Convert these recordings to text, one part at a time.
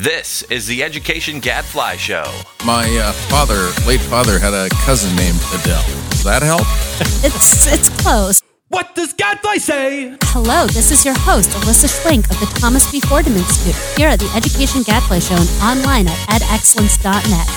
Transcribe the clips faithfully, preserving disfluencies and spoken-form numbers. This is the Education Gadfly Show. My uh, father, late father, had a cousin named Adele. Does that help? It's it's close. What does Gadfly say? Hello, this is your host, Alyssa Schlink of the Thomas B. Fordham Institute, here at the Education Gadfly Show and online at ed excellence dot net.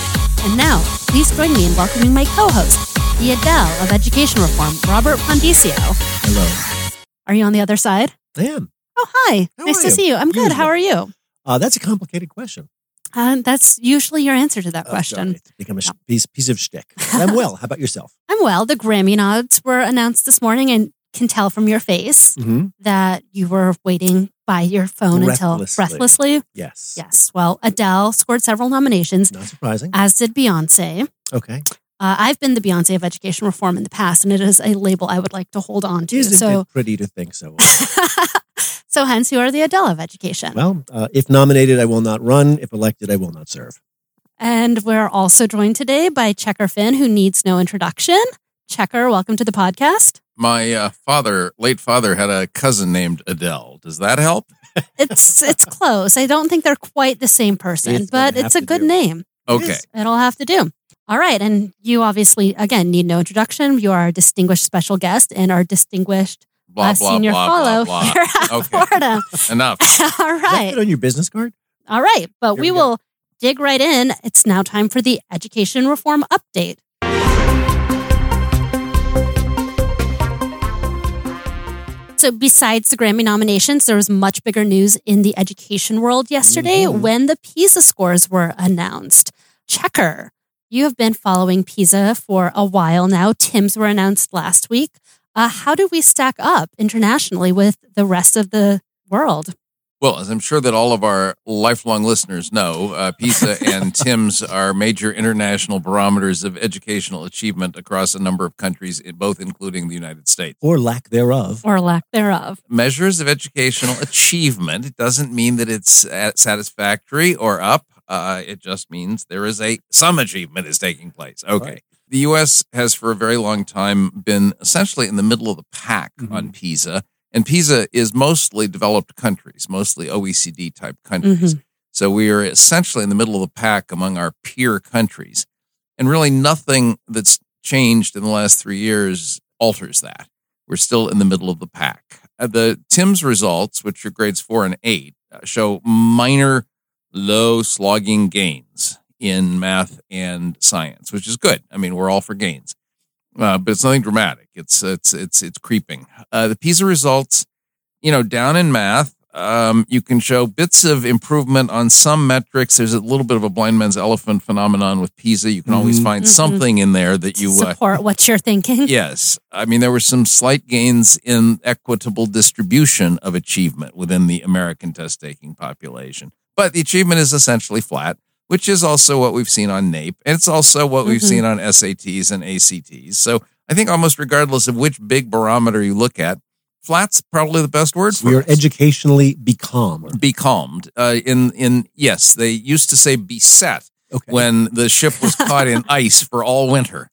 And now, please join me in welcoming my co-host, the Adele of Education Reform, Robert Pondiscio. Hello. Are you on the other side? I am. Oh, hi. How nice to you? see you. I'm Usually. good. How are you? Uh, that's a complicated question. Um, that's usually your answer to that oh, question. Sorry. It's become a sh- piece, piece of shtick. I'm well. How about yourself? I'm well. The Grammy nods were announced this morning, and can tell from your face mm-hmm. that you were waiting by your phone until breathlessly. Yes. Yes. Well, Adele scored several nominations. Not surprising. As did Beyonce. Okay. Uh, I've been the Beyonce of education reform in the past, and it is a label I would like to hold on to. Isn't so, it pretty to think so? So hence, you are the Adele of education. Well, uh, if nominated, I will not run. If elected, I will not serve. And we're also joined today by Checker Finn, who needs no introduction. Checker, welcome to the podcast. My uh, father, late father, had a cousin named Adele. Does that help? It's it's close. I don't think they're quite the same person, it's but it's a good do. name. Okay. It'll have to do. All right. And you obviously, again, need no introduction. You are a distinguished special guest and our distinguished Blah, blah, senior blah, fellow blah, blah. here at okay. Florida. Enough. All right. Is that on your business card? All right. But we, we will dig right in. It's now time for the Education Reform Update. So besides the Grammy nominations, there was much bigger news in the education world yesterday mm-hmm. when the PISA scores were announced. Checker, you have been following PISA for a while now. TIMSS were announced last week. Uh, how do we stack up internationally with the rest of the world? Well, as I'm sure that all of our lifelong listeners know, uh, PISA and TIMSS are major international barometers of educational achievement across a number of countries, both including the United States. Or lack thereof. Or lack thereof. Measures of educational achievement. It doesn't mean that it's satisfactory or up. Uh, it just means there is a some achievement is taking place. Okay. Right. The U S has for a very long time been essentially in the middle of the pack mm-hmm. on PISA. And PISA is mostly developed countries, mostly O E C D-type countries. Mm-hmm. So we are essentially in the middle of the pack among our peer countries. And really nothing that's changed in the last three years alters that. We're still in the middle of the pack. The TIMSS results, which are grades four and eight, show minor, low slogging gains in math and science, which is good. I mean, we're all for gains. Uh, but it's nothing dramatic. It's it's it's it's creeping. Uh, the PISA results, you know, down in math, um, you can show bits of improvement on some metrics. There's a little bit of a blind man's elephant phenomenon with PISA. You can mm-hmm. always find mm-hmm. something in there that you uh, support what you're thinking. Yes, I mean there were some slight gains in equitable distribution of achievement within the American test-taking population, but the achievement is essentially flat, which is also what we've seen on NAEP. And it's also what we've mm-hmm. seen on S A Ts and A C Ts. So I think almost regardless of which big barometer you look at, flat's probably the best word for it. We are educationally becalmed. Becalmed. Uh, in, in, yes, they used to say beset okay. when the ship was caught in ice for all winter.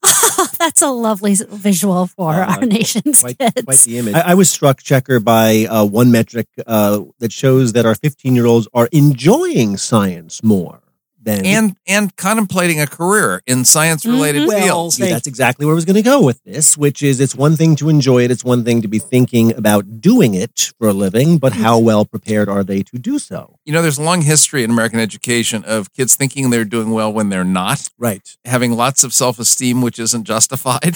Oh, that's a lovely visual for uh, our nation's quite, kids. Quite the image. I, I was struck, Checker, by uh, one metric uh, that shows that our fifteen-year-olds are enjoying science more than and and contemplating a career in science-related mm-hmm. fields. Well, that's exactly where I was going to go with this, which is it's one thing to enjoy it, it's one thing to be thinking about doing it for a living, but how well prepared are they to do so? You know, there's a long history in American education of kids thinking they're doing well when they're not. Right. Having lots of self-esteem, which isn't justified.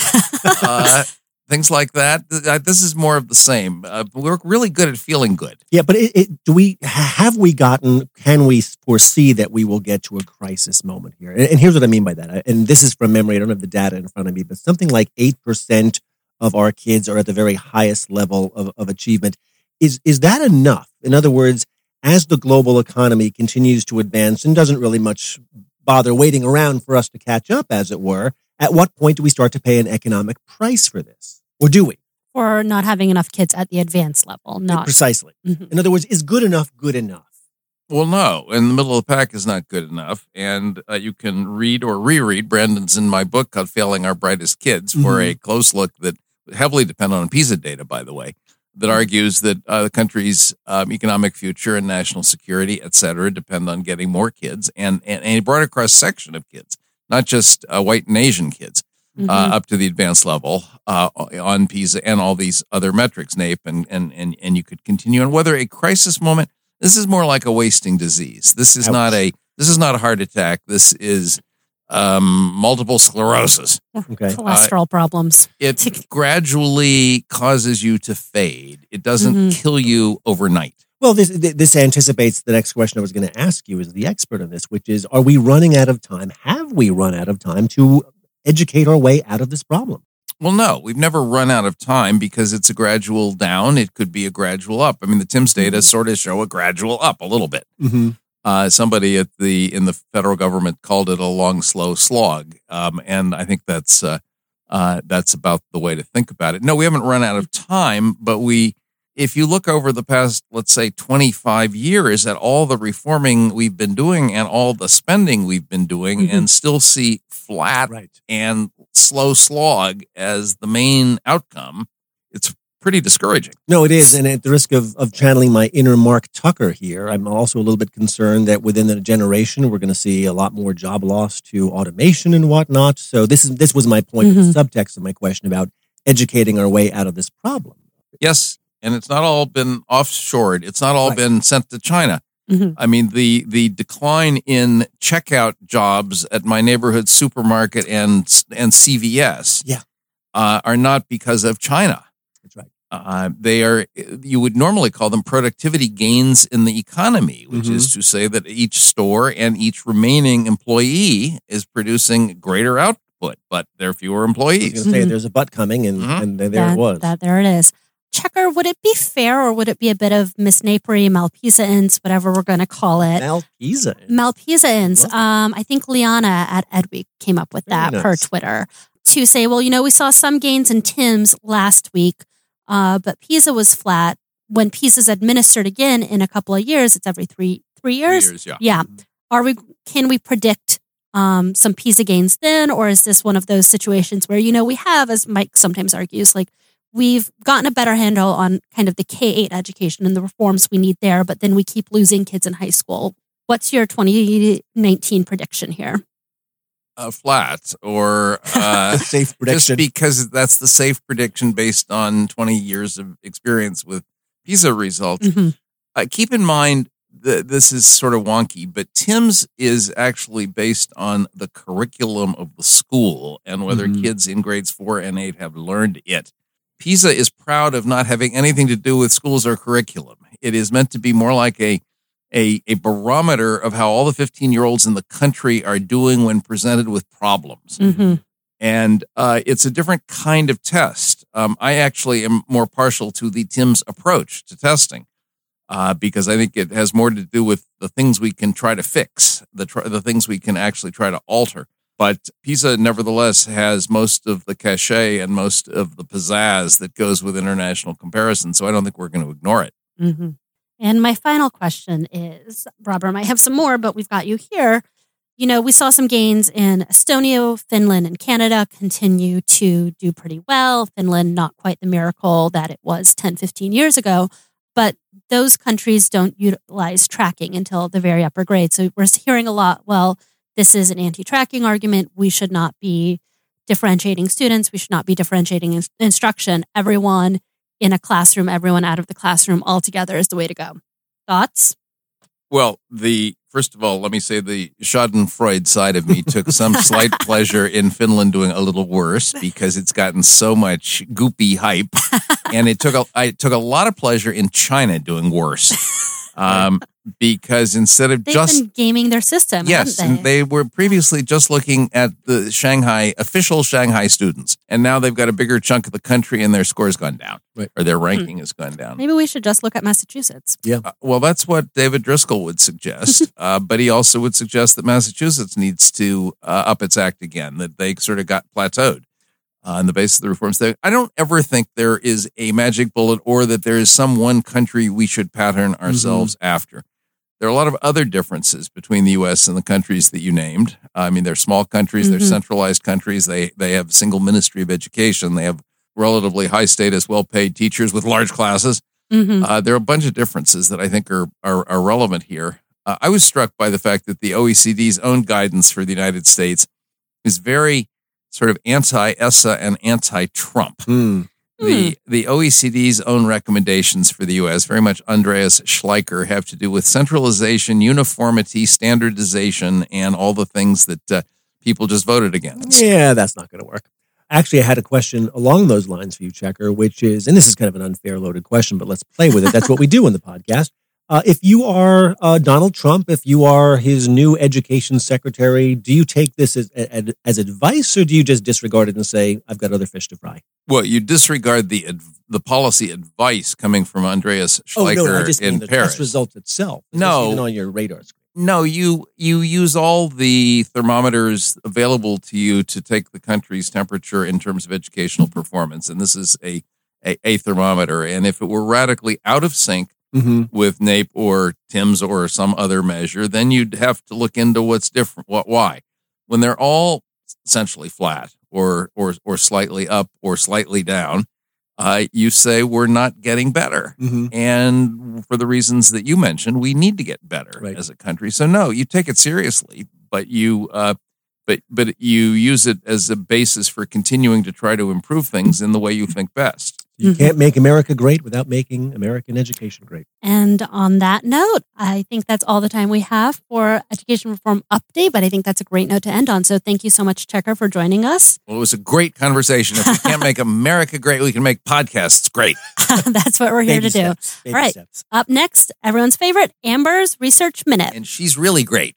uh, things like that. This is more of the same. Uh, we're really good at feeling good. Yeah, but it, it, do we have we gotten, can we foresee that we will get to a crisis moment here? And, and here's what I mean by that. And this is from memory. I don't have the data in front of me, but something like eight percent of our kids are at the very highest level of, of achievement. Is, is that enough? In other words, as the global economy continues to advance and doesn't really much bother waiting around for us to catch up, as it were, at what point do we start to pay an economic price for this? Or do we? Or not having enough kids at the advanced level. Not Precisely. Mm-hmm. In other words, is good enough good enough? Well, no. In the middle of the pack is not good enough. And uh, you can read or reread Brandon's in my book called Failing Our Brightest Kids for mm-hmm. a close look that heavily depended on PISA data, by the way. that argues that uh, the country's um, economic future and national security, et cetera, depend on getting more kids and, and, and a broader cross-section of kids, not just uh, white and Asian kids, mm-hmm. uh, up to the advanced level uh, on PISA and all these other metrics, NAEP, and, and, and, and you could continue. And whether a crisis moment, this is more like a wasting disease. This is Ouch. not a this is not a heart attack. This is... Um, multiple sclerosis, yeah, okay. cholesterol uh, problems. It gradually causes you to fade. It doesn't mm-hmm. kill you overnight. Well, this this anticipates the next question I was going to ask you as the expert on this, which is, are we running out of time? Have we run out of time to educate our way out of this problem? Well, no, we've never run out of time because it's a gradual down. It could be a gradual up. I mean, the TIMSS data mm-hmm. sort of show a gradual up a little bit. Mm-hmm. Uh, somebody at the in the federal government called it a long, slow slog, um, and I think that's uh, uh, that's about the way to think about it. No, we haven't run out of time, but we, if you look over the past, let's say, twenty-five years at all the reforming we've been doing and all the spending we've been doing, mm-hmm. and still see flat right. and slow slog as the main outcome, it's pretty discouraging. No, it is. And at the risk of, of channeling my inner Mark Tucker here, I'm also a little bit concerned that within the generation, we're going to see a lot more job loss to automation and whatnot. So this is this was my point, mm-hmm. the subtext of my question about educating our way out of this problem. Yes. And it's not all been offshored. It's not all right. been sent to China. Mm-hmm. I mean, the, the decline in checkout jobs at my neighborhood supermarket and, and C V S yeah. uh, are not because of China. Uh, they are, you would normally call them productivity gains in the economy, which mm-hmm. is to say that each store and each remaining employee is producing greater output, but there are fewer employees. I was going to say, mm-hmm. there's a but coming, and, mm-hmm. and there that, it was. That, there it is. Checker, would it be fair, or would it be a bit of misnapery, malfeasance, whatever we're going to call it? Malfeasance. Malfeasance. Um, I think Liana at Edweek came up with that nice. per Twitter to say, well, you know, we saw some gains in TIMSS last week. Uh, but PISA was flat. When PISA is administered again in a couple of years, it's every three three years. Three years yeah. yeah. Are we? Can we predict um, some PISA gains then, or is this one of those situations where, you know, we have, as Mike sometimes argues, like we've gotten a better handle on kind of the K eight education and the reforms we need there, but then we keep losing kids in high school. What's your twenty nineteen prediction here? Uh, flat or uh, safe prediction, just because that's the safe prediction based on twenty years of experience with PISA results. Mm-hmm. Uh, keep in mind that this is sort of wonky, but TIMSS is actually based on the curriculum of the school and whether mm-hmm. kids in grades four and eight have learned it. PISA is proud of not having anything to do with schools or curriculum. It is meant to be more like a A, a barometer of how all the fifteen-year-olds in the country are doing when presented with problems. Mm-hmm. And uh, it's a different kind of test. Um, I actually am more partial to the TIMSS approach to testing uh, because I think it has more to do with the things we can try to fix, the, tr- the things we can actually try to alter. But PISA, nevertheless, has most of the cachet and most of the pizzazz that goes with international comparison, so I don't think we're going to ignore it. Mm-hmm. And my final question is, Robert might have some more, but we've got you here. You know, we saw some gains in Estonia, Finland, and Canada continue to do pretty well. Finland, not quite the miracle that it was ten, fifteen years ago, but those countries don't utilize tracking until the very upper grade. So we're hearing a lot, well, this is an anti-tracking argument. We should not be differentiating students. We should not be differentiating in- instruction. Everyone in a classroom, everyone out of the classroom altogether is the way to go. Thoughts? Well, the first of all, let me say the Schadenfreude side of me took some slight pleasure in Finland doing a little worse because it's gotten so much goopy hype, and it took a, I took a lot of pleasure in China doing worse um, because instead of They've just been gaming their system, yes, haven't they? And they were previously just looking at the Shanghai official Shanghai students. And now they've got a bigger chunk of the country and their score's gone down, right. or their ranking hmm. has gone down. Maybe we should just look at Massachusetts. Yeah. Uh, well, that's what David Driscoll would suggest. uh, but he also would suggest that Massachusetts needs to uh, up its act again, that they sort of got plateaued uh, on the basis of the reforms there. I don't ever think there is a magic bullet or that there is some one country we should pattern ourselves mm-hmm. after. There are a lot of other differences between the U S and the countries that you named. I mean, they're small countries, mm-hmm. they're centralized countries, they they have a single ministry of education, they have relatively high status, well-paid teachers with large classes. Mm-hmm. Uh, there are a bunch of differences that I think are are, are relevant here. Uh, I was struck by the fact that the O E C D's own guidance for the United States is very sort of anti-E S S A and anti-Trump. Mm. The the O E C D's own recommendations for the U S, very much Andreas Schleicher, have to do with centralization, uniformity, standardization, and all the things that uh, people just voted against. Yeah, that's not going to work. Actually, I had a question along those lines for you, Checker, which is, and this is kind of an unfair loaded question, but let's play with it. That's what we do on the podcast. Uh, if you are uh, Donald Trump, if you are his new education secretary, do you take this as, as as advice, or do you just disregard it and say, I've got other fish to fry? Well, you disregard the the policy advice coming from Andreas Schleicher oh, no, I just in mean the Paris. Test result itself. It's no. Even on your radar screen. No, you you use all the thermometers available to you to take the country's temperature in terms of educational performance. And this is a, a, a thermometer. And if it were radically out of sync, mm-hmm. with NAEP or TIMSS or some other measure, then you'd have to look into what's different, what, why. When they're all essentially flat or or or slightly up or slightly down, uh, you say we're not getting better. Mm-hmm. And for the reasons that you mentioned, we need to get better right. as a country. So no, you take it seriously, but you uh, but but you use it as a basis for continuing to try to improve things in the way you think best. You can't make America great without making American education great. And on that note, I think that's all the time we have for Education Reform Update, but I think that's a great note to end on. So thank you so much, Checker, for joining us. Well, it was a great conversation. If we can't make America great, we can make podcasts great. That's what we're here Baby to steps. do. Baby all right. Steps. Up next, everyone's favorite, Amber's Research Minute. And she's really great.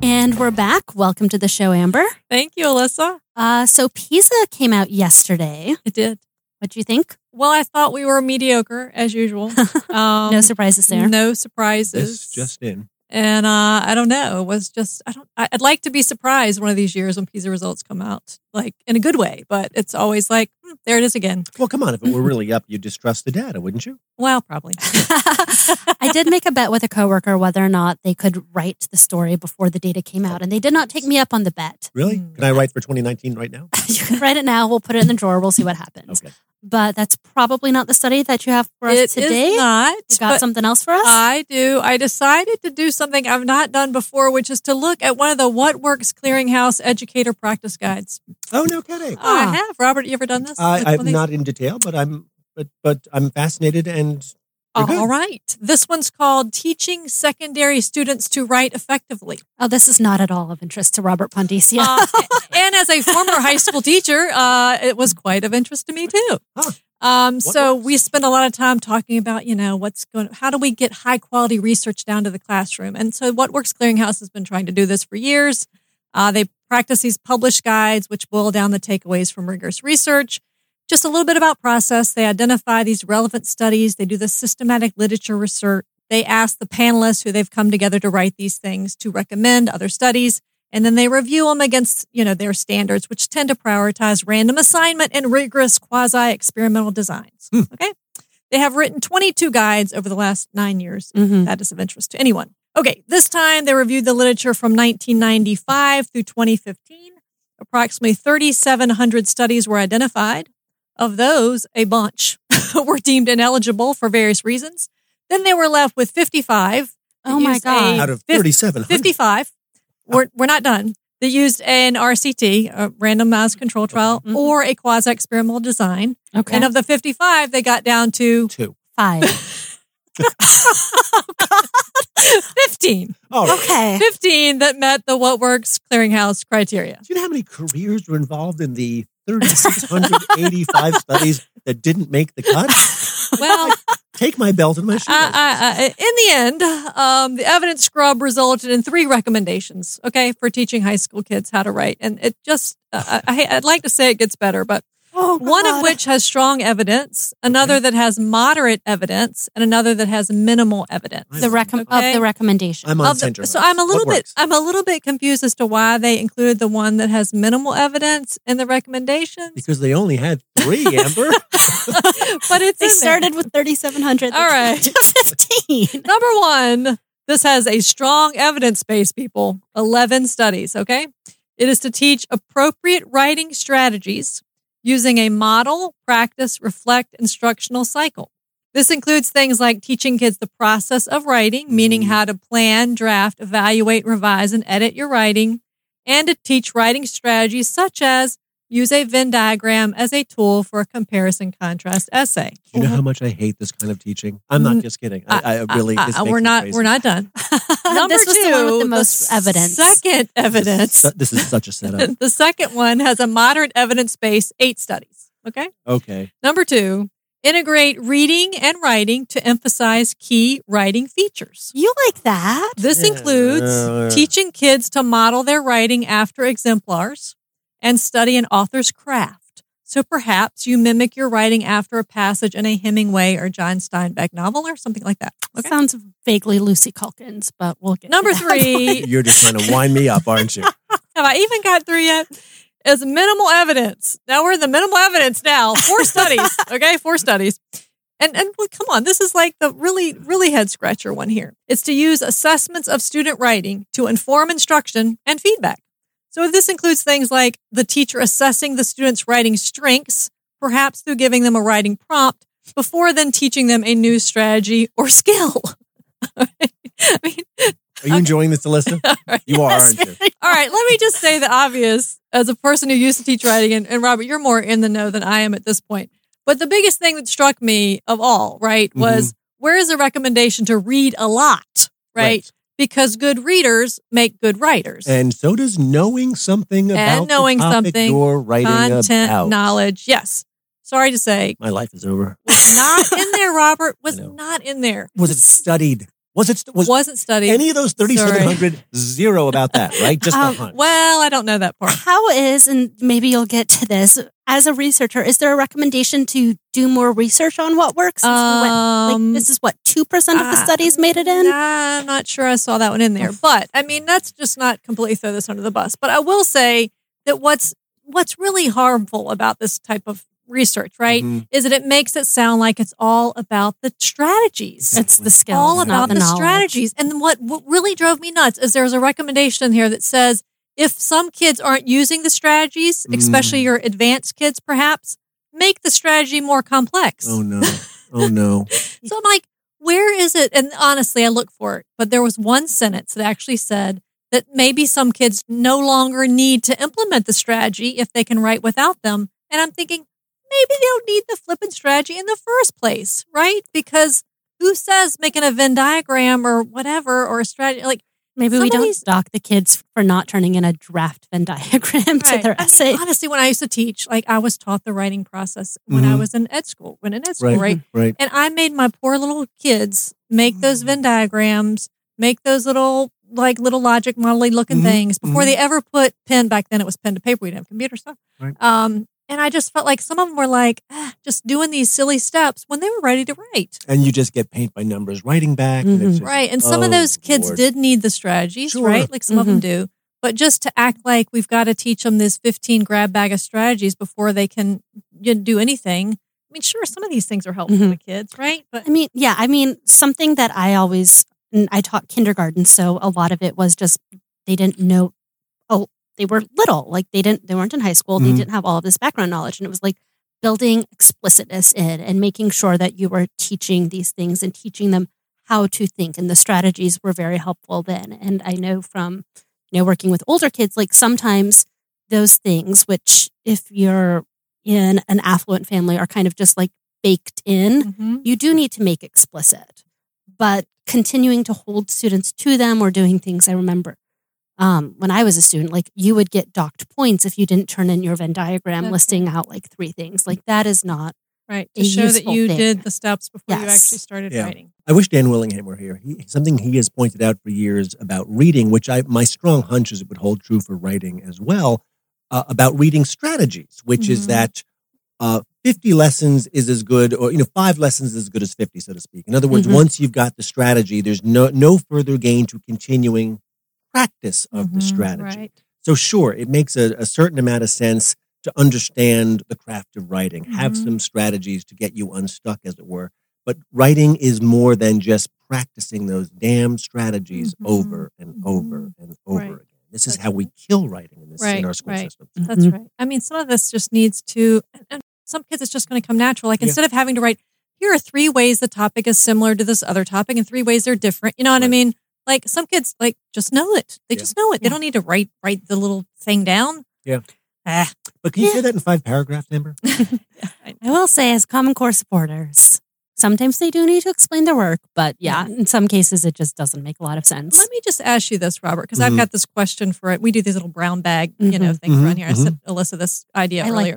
And we're back. Welcome to the show, Amber. Thank you, Alyssa. Uh, so PISA came out yesterday. It did. What'd you think? Well, I thought we were mediocre, as usual. Um, no surprises there. No surprises. This just in. And uh, I don't know. It was just, I don't, I'd like to be surprised one of these years when PISA results come out, like in a good way, but it's always like, hmm, there it is again. Well, come on. If it were really up, you'd distrust the data, wouldn't you? Well, probably. I did make a bet with a coworker whether or not they could write the story before the data came out, and they did not take me up on the bet. Really? Can I write for twenty nineteen right now? You can write it now. We'll put it in the drawer. We'll see what happens. Okay. But that's probably not the study that you have for us it today. It is not. You got something else for us? I do. I decided to do something I've not done before, which is to look at one of the What Works Clearinghouse Educator Practice Guides. Oh, no kidding. Oh, ah. I have. Robert, you ever done this? Uh, I'm not in detail, but I'm but, but I'm fascinated and... All right. This one's called Teaching Secondary Students to Write Effectively. Oh, this is not at all of interest to Robert Pondiscio. uh, and as a former high school teacher, uh, it was quite of interest to me, too. Huh. Um, so works? we spend a lot of time talking about, you know, what's going, how do we get high quality research down to the classroom? And so What Works Clearinghouse has been trying to do this for years. Uh, they practice these published guides, which boil down the takeaways from rigorous research. Just a little bit about process. They identify these relevant studies. They do the systematic literature research. They ask the panelists who they've come together to write these things to recommend other studies. And then they review them against, you know, their standards, which tend to prioritize random assignment and rigorous quasi-experimental designs. Hmm. Okay. They have written twenty-two guides over the last nine years. Mm-hmm. That is of interest to anyone. Okay. This time they reviewed the literature from nineteen ninety-five through twenty fifteen. Approximately three thousand seven hundred studies were identified. Of those, a bunch were deemed ineligible for various reasons. Then they were left with fifty-five. Oh, my God. Out of thirty-seven hundred. fifty-five. We're, we're not done. They used an R C T, a randomized control trial, mm-hmm. or a quasi-experimental design. Okay. And of the fifty-five, they got down to... Two. Five. Oh, God. fifteen. Oh, okay. fifteen that met the What Works Clearinghouse criteria. Do you know how many careers were involved in the... three thousand six hundred eighty-five studies that didn't make the cut? Well, take my belt and my shoes. I, I, I, in the end, um, the evidence scrub resulted in three recommendations, okay, for teaching high school kids how to write. And it just, uh, I, I'd like to say it gets better, but oh, one of which has strong evidence, another okay. that has moderate evidence, and another that has minimal evidence. The recom- okay? Of the recommendation. I'm on center. So I'm a little what bit works? I'm a little bit confused as to why they included the one that has minimal evidence in the recommendations. Because they only had three, Amber. But it's They started with thirty-seven hundred. All right. fifteen. Number one, This has a strong evidence base, people. eleven studies, okay? It is to teach appropriate writing strategies using a model, practice, reflect, instructional cycle. This includes things like teaching kids the process of writing, meaning how to plan, draft, evaluate, revise, and edit your writing, and to teach writing strategies such as use a Venn diagram as a tool for a comparison contrast essay. Do you know how much I hate this kind of teaching? I'm not just kidding. I, I, I really. This I, I, makes we're not. Crazy. We're not done. Number this was two, the one with the most the evidence. Second evidence. This is such a setup. The second one has a moderate evidence base, eight studies. Okay. Okay. Number two, integrate reading and writing to emphasize key writing features. You like that? This yeah. includes uh, teaching kids to model their writing after exemplars and study an author's craft. So perhaps you mimic your writing after a passage in a Hemingway or John Steinbeck novel or something like that. Okay. Sounds vaguely Lucy Calkins, but we'll get Number to that three. You're just trying to wind me up, aren't you? Have I even got through yet? Is minimal evidence. Now we're in the minimal evidence now. Four studies. Okay, four studies. And, and well, come on, this is like the really, really head-scratcher one here. It's to use assessments of student writing to inform instruction and feedback. So this includes things like the teacher assessing the student's writing strengths, perhaps through giving them a writing prompt, before then teaching them a new strategy or skill. I mean, are you okay. enjoying this, Alyssa? Right. You are, aren't you? All right, let me just say the obvious. As a person who used to teach writing, and, and Robert, you're more in the know than I am at this point. But the biggest thing that struck me of all, right, was mm-hmm. where is the recommendation to read a lot, right? right? Because good readers make good writers. And so does knowing something about and knowing the topic something, you're writing content, about. Knowledge, yes. Sorry to say. My life is over. Was not in there, Robert. Was not in there. Was it studied? Was it was wasn't studied? Any of those thirty-seven hundred zero about that, right? Just um, the hunch. Well, I don't know that part. How is, and maybe you'll get to this, as a researcher, is there a recommendation to do more research on what works? Um, we like, this is what, two percent of the studies uh, made it in? I'm not sure I saw that one in there. But, I mean, that's just not completely throw this under the bus. But I will say that what's what's really harmful about this type of research, right, mm-hmm. is that it makes it sound like it's all about the strategies. It's the skills, all about the, the strategies. And what, what really drove me nuts is there's a recommendation in here that says if some kids aren't using the strategies, mm. especially your advanced kids, perhaps, make the strategy more complex. Oh no! Oh no! So I'm like, where is it? And honestly, I look for it, but there was one sentence that actually said that maybe some kids no longer need to implement the strategy if they can write without them. And I'm thinking, maybe they don't need the flippant strategy in the first place, right? Because who says making a Venn diagram or whatever or a strategy? Like maybe we don't dock the kids for not turning in a draft Venn diagram right. to their essay. I mean, honestly, when I used to teach, like I was taught the writing process when mm-hmm. I was in ed school, when in ed school, right. Right? right? And I made my poor little kids make those Venn diagrams, make those little like little logic modeling looking mm-hmm. things before mm-hmm. they ever put pen. Back then it was pen to paper. We didn't have computer stuff. Right. Um, And I just felt like some of them were like, ah, just doing these silly steps when they were ready to write. And you just get paint by numbers writing back. Mm-hmm. And just, right. And some oh, of those kids Lord. did need the strategies, sure. right? Like some mm-hmm. of them do. But just to act like we've got to teach them this fifteen grab bag of strategies before they can do anything. I mean, sure, some of these things are helpful mm-hmm. to kids, right? But I mean, yeah, I mean, something that I always, I taught kindergarten, so a lot of it was just they didn't know, oh, They were little, like they didn't, they weren't in high school. Mm-hmm. They didn't have all of this background knowledge. And it was like building explicitness in and making sure that you were teaching these things and teaching them how to think. And the strategies were very helpful then. And I know from, you know, working with older kids, like sometimes those things, which if you're in an affluent family are kind of just like baked in, mm-hmm. you do need to make explicit, but continuing to hold students to them or doing things. I remember Um, when I was a student, like you would get docked points if you didn't turn in your Venn diagram okay. listing out like three things. Like that is not right to show that you thing. did the steps before yes. you actually started yeah. writing. I wish Dan Willingham were here. He, something he has pointed out for years about reading, which I my strong hunch is it would hold true for writing as well, uh, about reading strategies, which mm-hmm. is that uh, fifty lessons is as good, or you know, five lessons is as good as fifty, so to speak. In other words, mm-hmm. once you've got the strategy, there's no no further gain to continuing practice of mm-hmm, the strategy. Right. So sure, it makes a, a certain amount of sense to understand the craft of writing, mm-hmm. have some strategies to get you unstuck, as it were. But writing is more than just practicing those damn strategies mm-hmm. over and mm-hmm. over and over right. again. This That's is how right. we kill writing in, this, right. in our school right. system. Mm-hmm. That's right. I mean, some of this just needs to, and, and some kids it's just going to come natural. Like yeah. instead of having to write, here are three ways the topic is similar to this other topic and three ways they're different. You know what right. I mean? Like some kids, like just know it. They yeah. just know it. Yeah. They don't need to write write the little thing down. Yeah. Ah. But can you yeah. say that in five paragraphs, Amber? I will say, as Common Core supporters, sometimes they do need to explain their work, but yeah, in some cases it just doesn't make a lot of sense. Let me just ask you this, Robert, because mm-hmm. I've got this question for it. We do these little brown bag, mm-hmm. you know, things mm-hmm. around here. I mm-hmm. sent Alyssa this idea I earlier,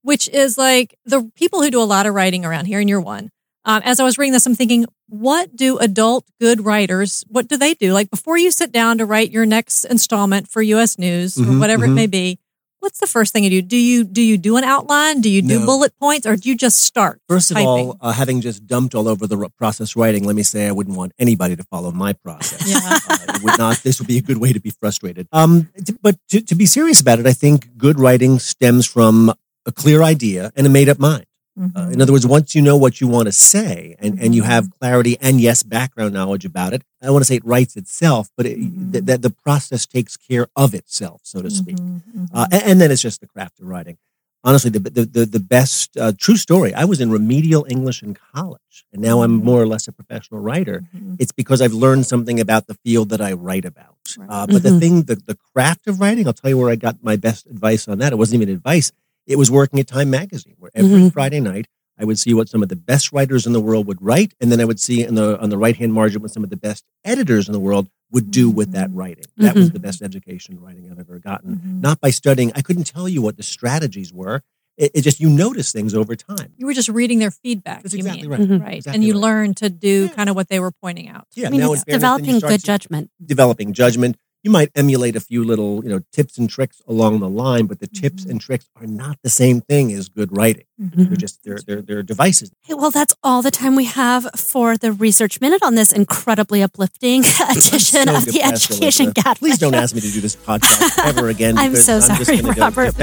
which is like the people who do a lot of writing around here, and you're one. Um, as I was reading this, I'm thinking, what do adult good writers, what do they do? Like before you sit down to write your next installment for U S News mm-hmm. or whatever mm-hmm. it may be, what's the first thing you do? Do you do you do an outline? Do you do no. bullet points? Or do you just start First of typing? all, uh, having just dumped all over the process writing, let me say I wouldn't want anybody to follow my process. Yeah. uh, it would not, this would be a good way to be frustrated. Um, to, but to, to be serious about it, I think good writing stems from a clear idea and a made-up mind. Mm-hmm. Uh, in other words, once you know what you want to say and, mm-hmm. and you have clarity and, yes, background knowledge about it, I don't want to say it writes itself, but it, mm-hmm. th- that the process takes care of itself, so to speak. Mm-hmm. Uh, and, and then it's just the craft of writing. Honestly, the the the, the best uh, true story, I was in remedial English in college, and now I'm more or less a professional writer. Mm-hmm. It's because I've learned something about the field that I write about. Right. Uh, but mm-hmm. the thing, the, the craft of writing, I'll tell you where I got my best advice on that. It wasn't even advice. It was working at Time Magazine, where every mm-hmm. Friday night I would see what some of the best writers in the world would write, and then I would see in the on the right-hand margin what some of the best editors in the world would do with that writing. Mm-hmm. That was the best education writing I've ever gotten. Mm-hmm. Not by studying. I couldn't tell you what the strategies were. It, it just, you notice things over time. You were just reading their feedback. That's you exactly mean. Right. Mm-hmm. Right. Exactly and you right. learn to do yeah. kind of what they were pointing out. Yeah, I mean, now it's fairness, developing good judgment. Developing judgment. You might emulate a few little, you know, tips and tricks along the line, but the mm-hmm. tips and tricks are not the same thing as good writing. Mm-hmm. They're just they're they're they're devices. Hey, well, that's all the time we have for the Research Minute on this incredibly uplifting edition so of the Education Gadfly. Please don't ask me to do this podcast ever again. I'm so I'm sorry, just Robert.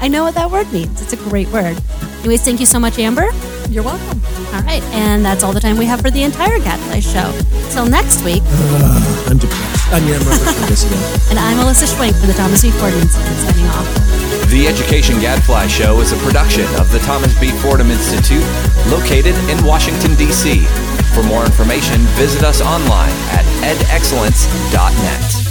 I know what that word means. It's a great word. Anyways, thank you so much, Amber. You're welcome. All right, and that's all the time we have for the entire Gadfly Show. Till next week. Uh, I'm depressed. I mean, I'm Robert Pondiscio. And I'm Alyssa Schwenk for the Thomas B. Fordham Institute signing off. The Education Gadfly Show is a production of the Thomas B. Fordham Institute, located in Washington, D C For more information, visit us online at ed excellence dot net.